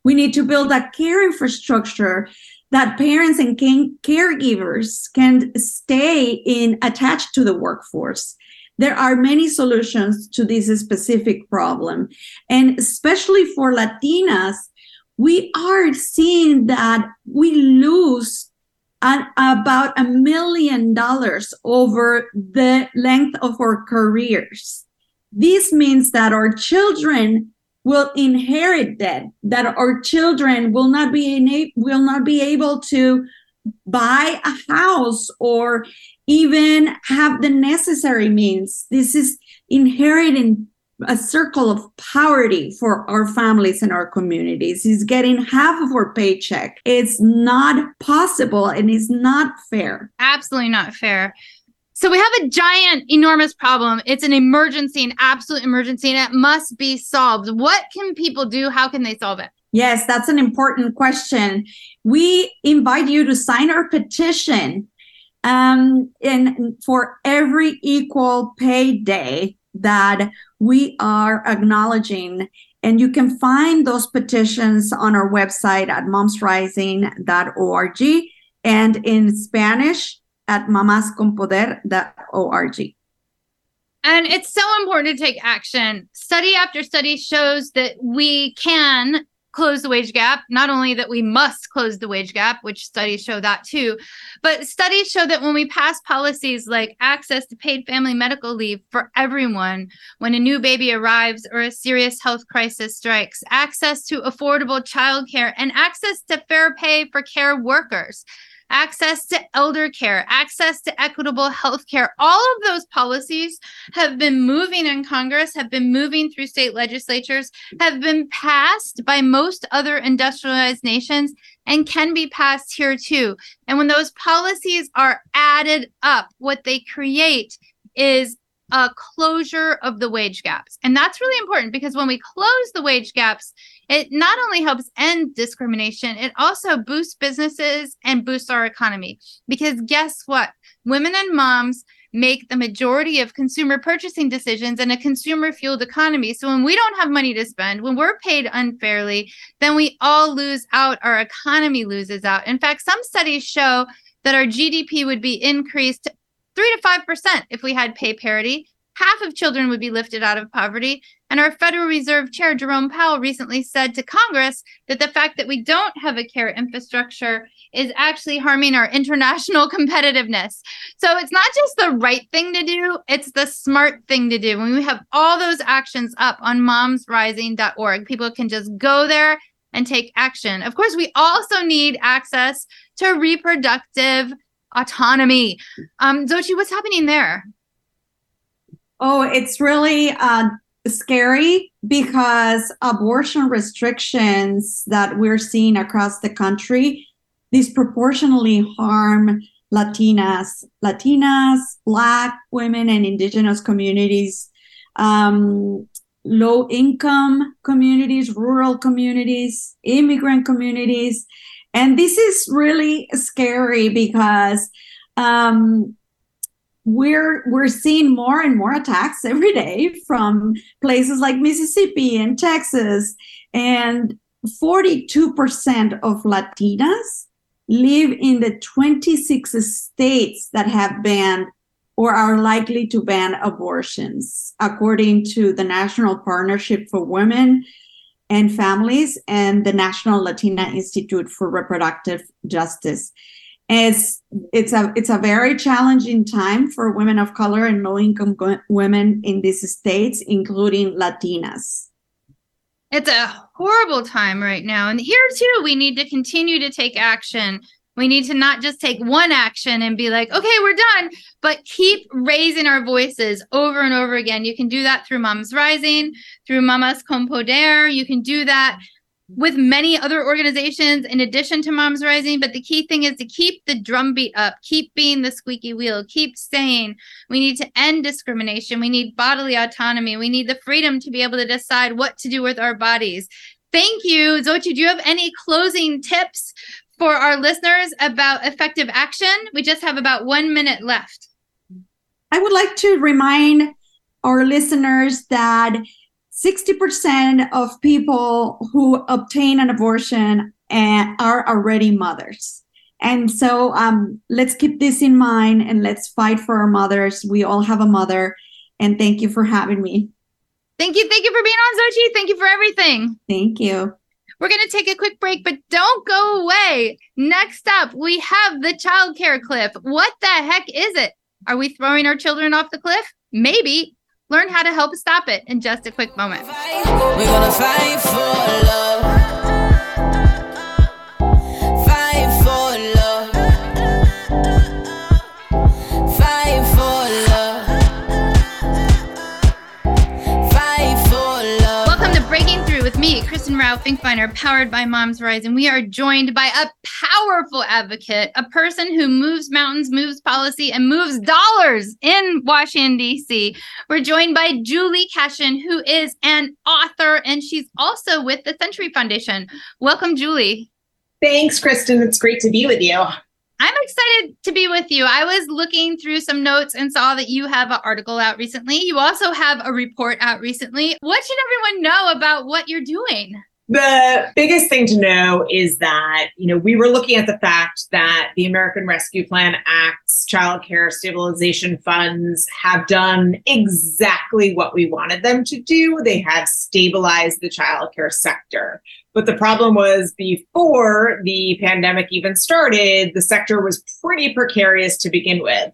We need to build a care infrastructure that parents and can- caregivers can stay in attached to the workforce. There are many solutions to this specific problem. And especially for Latinas, we are seeing that we lose an, about a million dollars over the length of our careers. This means that our children will inherit debt, that our children will not be ina- will not be able to buy a house or even have the necessary means. This is inheriting a circle of poverty for our families and our communities. It's getting half of our paycheck. It's not possible, and it's not fair. Absolutely not fair. So we have a giant, enormous problem. It's an emergency, an absolute emergency, and it must be solved. What can people do? How can they solve it? Yes, that's an important question. We invite you to sign our petition um, and for every equal pay day that we are acknowledging. And you can find those petitions on our website at moms rising dot org, and in Spanish at mamás con poder dot org. And it's so important to take action. Study after study shows that we can close the wage gap. Not only that we must close the wage gap, which studies show that too, but studies show that when we pass policies like access to paid family medical leave for everyone when a new baby arrives or a serious health crisis strikes, access to affordable childcare, and access to fair pay for care workers, access to elder care, access to equitable health care. All of those policies have been moving in Congress, have been moving through state legislatures, have been passed by most other industrialized nations, and can be passed here too. And when those policies are added up, what they create is a closure of the wage gaps. And that's really important, because when we close the wage gaps, it not only helps end discrimination, it also boosts businesses and boosts our economy. Because guess what? Women and moms make the majority of consumer purchasing decisions in a consumer-fueled economy. So when we don't have money to spend, when we're paid unfairly, then we all lose out. Our economy loses out. In fact, some studies show that our G D P would be increased three to five percent if we had pay parity. Half of children would be lifted out of poverty. And our Federal Reserve Chair, Jerome Powell, recently said to Congress that the fact that we don't have a care infrastructure is actually harming our international competitiveness. So it's not just the right thing to do, it's the smart thing to do. When we have all those actions up on moms rising dot org, people can just go there and take action. Of course, we also need access to reproductive autonomy. Um, Xochitl, what's happening there? Oh, it's really uh, scary, because abortion restrictions that we're seeing across the country disproportionately harm Latinas, Latinas, Black women, and indigenous communities, um, low-income communities, rural communities, immigrant communities. And this is really scary, because um We're we're seeing more and more attacks every day from places like Mississippi and Texas. And forty-two percent of Latinas live in the twenty-six states that have banned or are likely to ban abortions, according to the National Partnership for Women and Families and the National Latina Institute for Reproductive Justice. It's it's a it's a very challenging time for women of color and low-income go- women in these states, including Latinas. It's a horrible time right now. And here, too, we need to continue to take action. We need to not just take one action and be like, okay, we're done, but keep raising our voices over and over again. You can do that through Moms Rising, through Mamás con Poder. You can do that with many other organizations in addition to Moms Rising. But the key thing is to keep the drumbeat up, keep being the squeaky wheel, keep saying we need to end discrimination. We need bodily autonomy. We need the freedom to be able to decide what to do with our bodies. Thank you. Xochitl, do you have any closing tips for our listeners about effective action? We just have about one minute left. I would like to remind our listeners that sixty percent of people who obtain an abortion are already mothers. And so um, let's keep this in mind, and let's fight for our mothers. We all have a mother. And thank you for having me. Thank you. Thank you for being on, Xochitl. Thank you for everything. Thank you. We're going to take a quick break, but don't go away. Next up, we have the childcare cliff. What the heck is it? Are we throwing our children off the cliff? Maybe. Learn how to help stop it in just a quick moment. We're gonna fight for love. Fight for love. Fight for love. Fight for love. Welcome to Breaking Through with me, Kristin Rowe-Finkbeiner, powered by Moms Rising. We are joined by a powerful advocate, a person who moves mountains, moves policy, and moves dollars in Washington, D C. We're joined by Julie Kashen, who is an author, and she's also with the Century Foundation. Welcome, Julie. Thanks, Kristin. It's great to be with you. I'm excited to be with you. I was looking through some notes and saw that you have an article out recently. You also have a report out recently. What should everyone know about what you're doing? The biggest thing to know is that, you know, we were looking at the fact that the American Rescue Plan Act's child care stabilization funds have done exactly what we wanted them to do. They have stabilized the child care sector. But the problem was, before the pandemic even started, the sector was pretty precarious to begin with.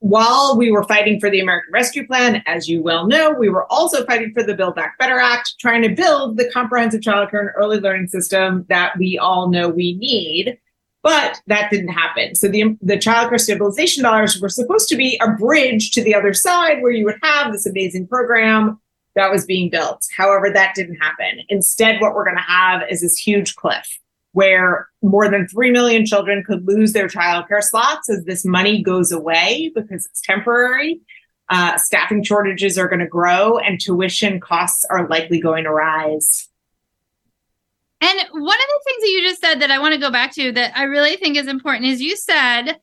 While we were fighting for the American Rescue Plan, as you well know, we were also fighting for the Build Back Better Act, trying to build the comprehensive childcare and early learning system that we all know we need. But that didn't happen. So the, the child care stabilization dollars were supposed to be a bridge to the other side where you would have this amazing program that was being built. However, that didn't happen. Instead, what we're going to have is this huge cliff where more than three million children could lose their child care slots as this money goes away because it's temporary. Uh, staffing shortages are going to grow and tuition costs are likely going to rise. And one of the things that you just said that I want to go back to that I really think is important is you said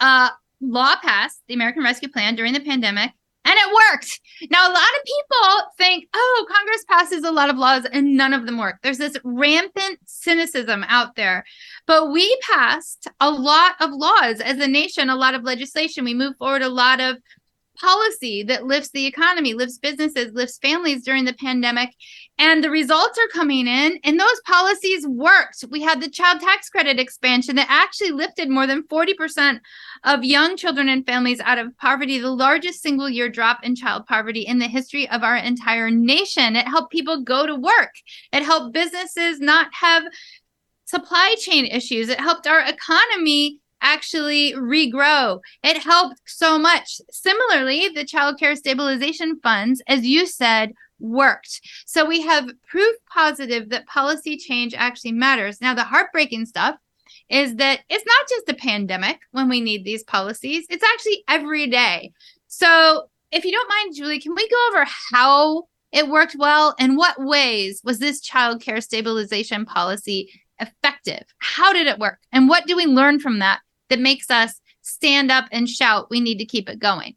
uh, law passed, the American Rescue Plan, during the pandemic, and it worked. Now, a lot of people think, oh, Congress passes a lot of laws and none of them work. There's this rampant cynicism out there. But we passed a lot of laws as a nation, a lot of legislation. We moved forward a lot of policy that lifts the economy, lifts businesses, lifts families during the pandemic. And the results are coming in, and those policies worked. We had the child tax credit expansion that actually lifted more than forty percent of young children and families out of poverty, the largest single year drop in child poverty in the history of our entire nation. It helped people go to work. It helped businesses not have supply chain issues. It helped our economy actually regrow. It helped so much. Similarly, the child care stabilization funds, as you said, worked. So we have proof positive that policy change actually matters. Now, the heartbreaking stuff is that it's not just a pandemic when we need these policies. It's actually every day. So if you don't mind, Julie, can we go over how it worked well and what ways was this child care stabilization policy effective? How did it work? And what do we learn from that that makes us stand up and shout, we need to keep it going?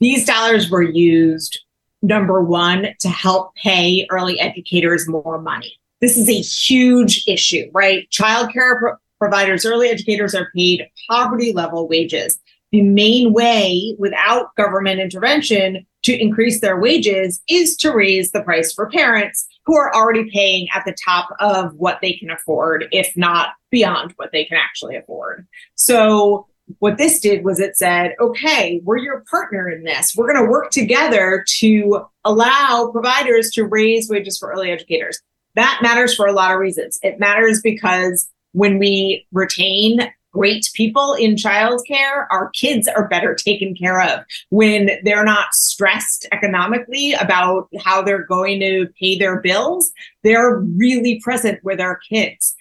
These dollars were used, number one, to help pay early educators more money. This is a huge issue, right? Child care pro- providers, early educators are paid poverty level wages. The main way without government intervention to increase their wages is to raise the price for parents who are already paying at the top of what they can afford, if not beyond what they can actually afford. So what this did was it said, okay, we're your partner in this. We're going to work together to allow providers to raise wages for early educators. That matters for a lot of reasons. It matters because when we retain great people in childcare, our kids are better taken care of when they're not stressed economically about how they're going to pay their bills. They're really present with our kids.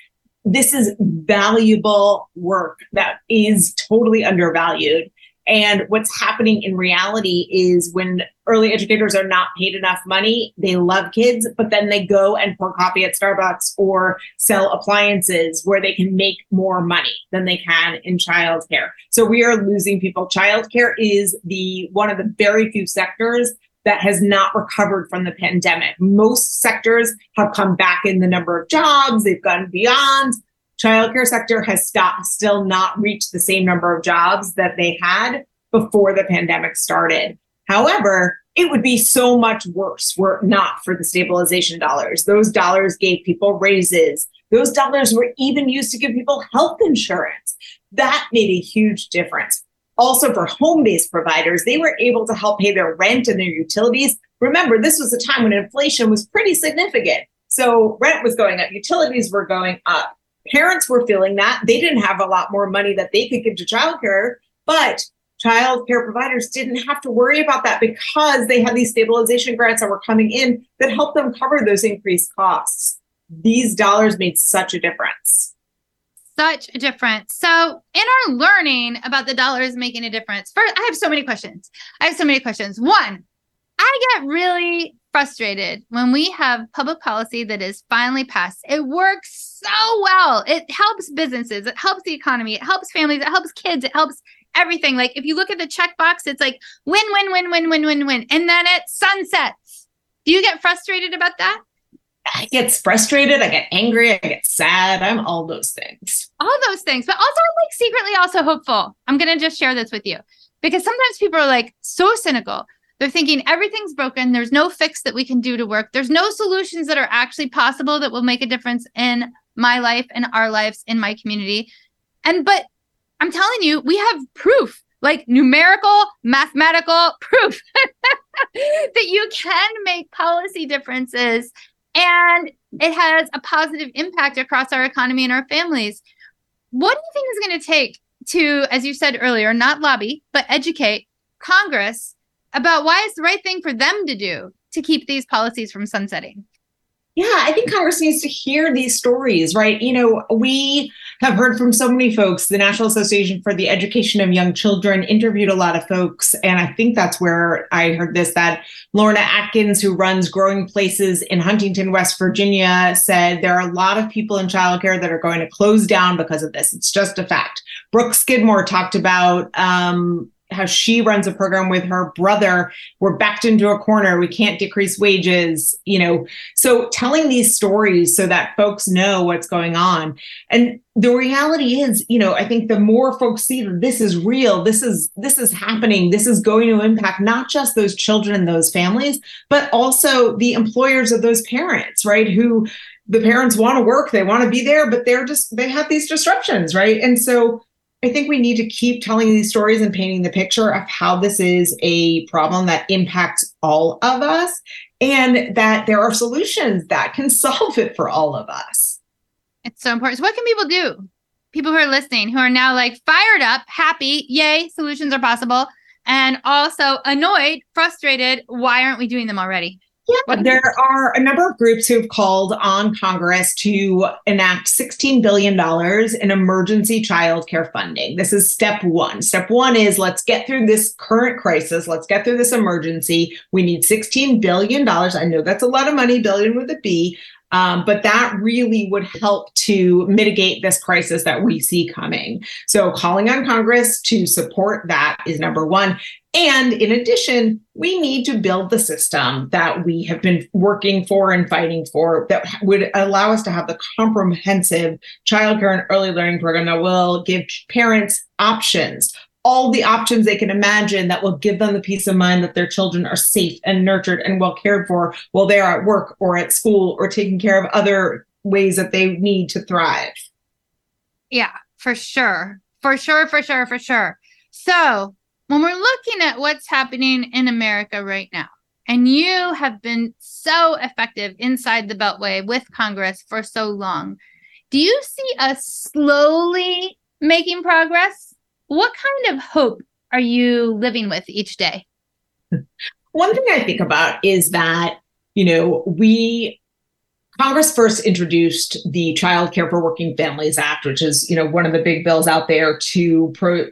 This is valuable work that is totally undervalued. And what's happening in reality is when early educators are not paid enough money, they love kids, but then they go and pour coffee at Starbucks or sell appliances where they can make more money than they can in childcare. So we are losing people. Childcare is the one of the very few sectors that has not recovered from the pandemic. Most sectors have come back in the number of jobs, they've gone beyond. Childcare sector has stopped, still not reached the same number of jobs that they had before the pandemic started. However, it would be so much worse were it not for the stabilization dollars. Those dollars gave people raises. Those dollars were even used to give people health insurance. That made a huge difference. Also for home-based providers, they were able to help pay their rent and their utilities. Remember, this was a time when inflation was pretty significant. So rent was going up, utilities were going up. Parents were feeling that. They didn't have a lot more money that they could give to childcare, but childcare providers didn't have to worry about that because they had these stabilization grants that were coming in that helped them cover those increased costs. These dollars made such a difference. Such a difference. So in our learning about the dollars making a difference, first, I have so many questions. I have so many questions. One, I get really frustrated when we have public policy that is finally passed. It works so well. It helps businesses. It helps the economy. It helps families. It helps kids. It helps everything. Like if you look at the checkbox, it's like win, win, win, win, win, win, win. And then it sunsets. Do you get frustrated about that? I get frustrated. I get angry. I get sad. I'm all those things. All those things. But also like secretly also hopeful. I'm going to just share this with you because sometimes people are like so cynical. They're thinking everything's broken. There's no fix that we can do to work. There's no solutions that are actually possible that will make a difference in my life and our lives in my community. And but I'm telling you, we have proof, like numerical, mathematical proof that you can make policy differences and it has a positive impact across our economy and our families. What do you think is going to take to, as you said earlier, not lobby, but educate Congress about why it's the right thing for them to do to keep these policies from sunsetting? Yeah, I think Congress needs to hear these stories, right? You know, we have heard from so many folks. The National Association for the Education of Young Children interviewed a lot of folks. And I think that's where I heard this, that Lorna Atkins, who runs Growing Places in Huntington, West Virginia, said there are a lot of people in childcare that are going to close down because of this. It's just a fact. Brooke Skidmore talked about um how she runs a program with her brother. We're backed into a corner. We can't decrease wages, you know. So telling these stories so that folks know what's going on. And the reality is, you know, I think the more folks see that this is real, this is this is happening, this is going to impact not just those children and those families, but also the employers of those parents, right? Who the parents want to work, they want to be there, but they're just, they have these disruptions, right? And so I think we need to keep telling these stories and painting the picture of how this is a problem that impacts all of us and that there are solutions that can solve it for all of us. It's so important. So what can people do? People who are listening, who are now like fired up, happy, yay, solutions are possible, and also annoyed, frustrated, why aren't we doing them already? Yeah, there are a number of groups who've called on Congress to enact sixteen billion dollars in emergency childcare funding. This is step one. Step one is let's get through this current crisis. Let's get through this emergency. We need sixteen billion dollars. I know that's a lot of money, billion with a B, um, but that really would help to mitigate this crisis that we see coming. So calling on Congress to support that is number one. And in addition, we need to build the system that we have been working for and fighting for that would allow us to have the comprehensive childcare and early learning program that will give parents options, all the options they can imagine that will give them the peace of mind that their children are safe and nurtured and well cared for while they're at work or at school or taking care of other ways that they need to thrive. Yeah, for sure. For sure, for sure, for sure. So when we're looking at what's happening in America right now, and you have been so effective inside the Beltway with Congress for so long, do you see us slowly making progress? What kind of hope are you living with each day? One thing I think about is that, you know, we... Congress first introduced the Child Care for Working Families Act, which is, you know, one of the big bills out there to pro...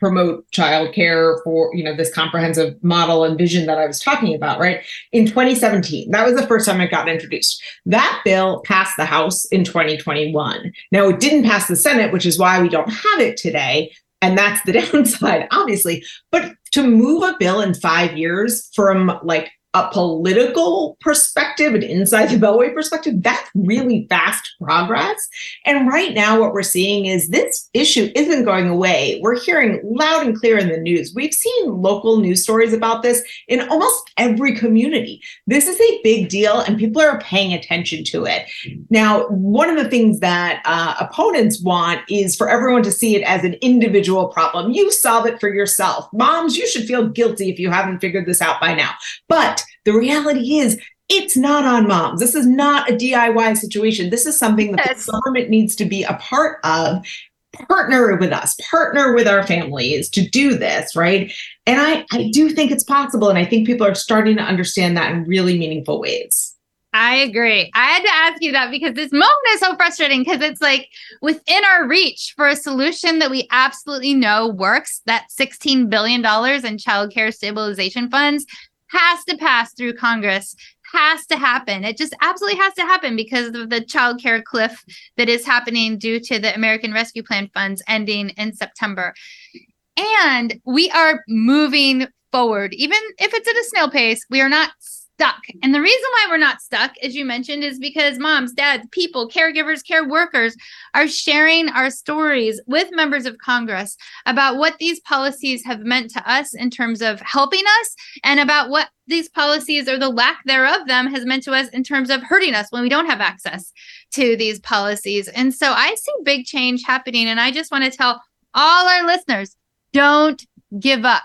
promote childcare for, you know, this comprehensive model and vision that I was talking about, right? In twenty seventeen, that was the first time it got introduced. That bill passed the House in twenty twenty-one. Now, it didn't pass the Senate, which is why we don't have it today. And that's the downside, obviously. But to move a bill in five years from like a political perspective and inside the Beltway perspective, that's really fast progress. And right now what we're seeing is this issue isn't going away. We're hearing loud and clear in the news. We've seen local news stories about this in almost every community. This is a big deal and people are paying attention to it. Now, one of the things that uh, opponents want is for everyone to see it as an individual problem. You solve it for yourself. Moms, you should feel guilty if you haven't figured this out by now. But the reality is, it's not on moms. This is not a D I Y situation. This is something that yes. the government needs to be a part of. Partner with us, partner with our families to do this, right? And I, I do think it's possible. And I think people are starting to understand that in really meaningful ways. I agree. I had to ask you that because this moment is so frustrating because it's like within our reach for a solution that we absolutely know works, that sixteen billion dollars in child care stabilization funds has to pass through Congress, has to happen. It just absolutely has to happen because of the child care cliff that is happening due to the American Rescue Plan funds ending in September. And we are moving forward. Even if it's at a snail pace, we are not stuck. And the reason why we're not stuck, as you mentioned, is because moms, dads, people, caregivers, care workers are sharing our stories with members of Congress about what these policies have meant to us in terms of helping us and about what these policies or the lack thereof them has meant to us in terms of hurting us when we don't have access to these policies. And so I see big change happening. And I just want to tell all our listeners, don't give up.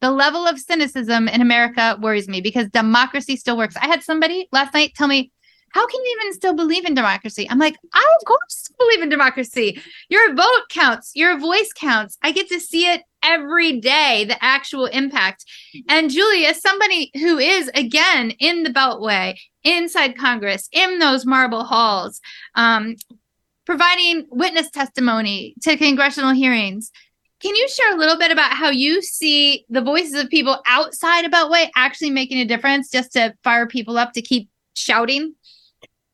The level of cynicism in America worries me because democracy still works. I had somebody last night tell me how can you even still believe in democracy? I'm like, I of course believe in democracy. Your vote counts, your voice counts. I get to see it every day, the actual impact. And Julie, as somebody who is, again, in the Beltway, inside Congress, in those marble halls, um, providing witness testimony to congressional hearings, can you share a little bit about how you see the voices of people outside of Beltway actually making a difference, just to fire people up to keep shouting?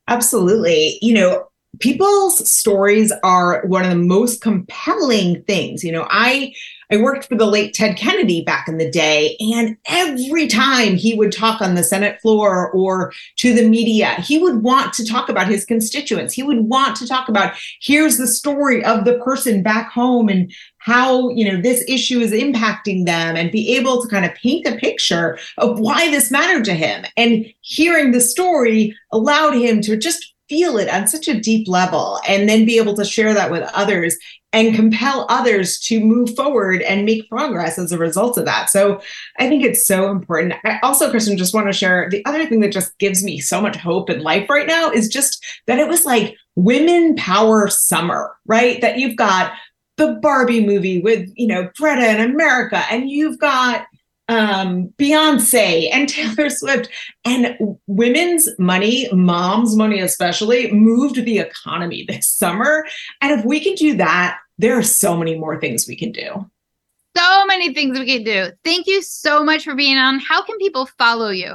Absolutely. You know, people's stories are one of the most compelling things. You know, I I worked for the late Ted Kennedy back in the day, and every time he would talk on the Senate floor or to the media, he would want to talk about his constituents. He would want to talk about, here's the story of the person back home and how, you know, this issue is impacting them, and be able to kind of paint a picture of why this mattered to him. And hearing the story allowed him to just feel it on such a deep level, and then be able to share that with others and compel others to move forward and make progress as a result of that. So I think it's so important. I also, Kristin, just want to share the other thing that just gives me so much hope in life right now is just that it was like Women Power Summer, right? That you've got the Barbie movie with, you know, Greta and America, and you've got Um, Beyonce and Taylor Swift, and women's money, mom's money especially, moved the economy this summer. And if we can do that, there are so many more things we can do. So many things we can do. Thank you so much for being on. How can people follow you?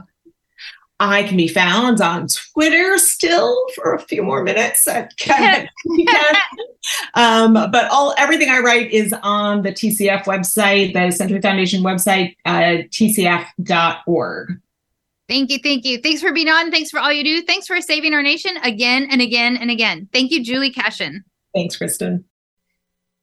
I can be found on Twitter still for a few more minutes. Can, can. Um, but all everything I write is on the T C F website, the Century Foundation website, uh, T C F dot org. Thank you. Thank you. Thanks for being on. Thanks for all you do. Thanks for saving our nation again and again and again. Thank you, Julie Kashen. Thanks, Kristin.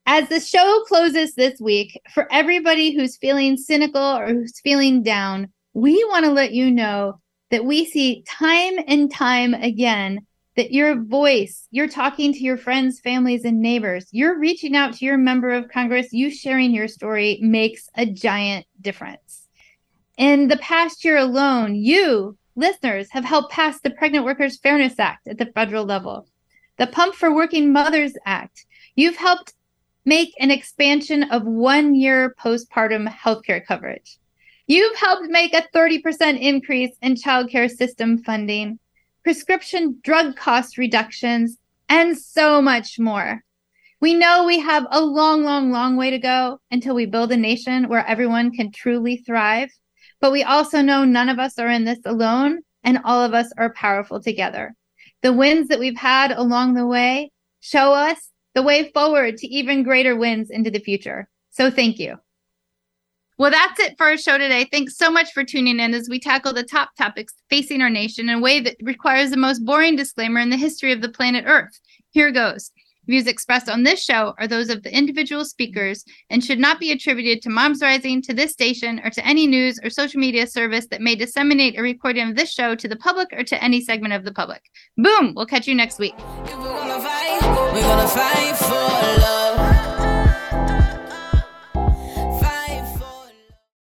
As the show closes this week, for everybody who's feeling cynical or who's feeling down, we want to let you know that we see time and time again that your voice, you're talking to your friends, families, and neighbors, you're reaching out to your member of Congress, you sharing your story makes a giant difference. In the past year alone, you, listeners, have helped pass the Pregnant Workers Fairness Act at the federal level, the Pump for Working Mothers Act. You've helped make an expansion of one-year postpartum healthcare coverage. You've helped make a thirty percent increase in childcare system funding, prescription drug cost reductions, and so much more. We know we have a long, long, long way to go until we build a nation where everyone can truly thrive. But we also know none of us are in this alone, and all of us are powerful together. The wins that we've had along the way show us the way forward to even greater wins into the future. So thank you. Well, that's it for our show today. Thanks so much for tuning in as we tackle the top topics facing our nation in a way that requires the most boring disclaimer in the history of the planet Earth. Here goes. Views expressed on this show are those of the individual speakers and should not be attributed to Moms Rising, to this station, or to any news or social media service that may disseminate a recording of this show to the public or to any segment of the public. Boom! We'll catch you next week. If we're gonna fight, we're gonna fight for love.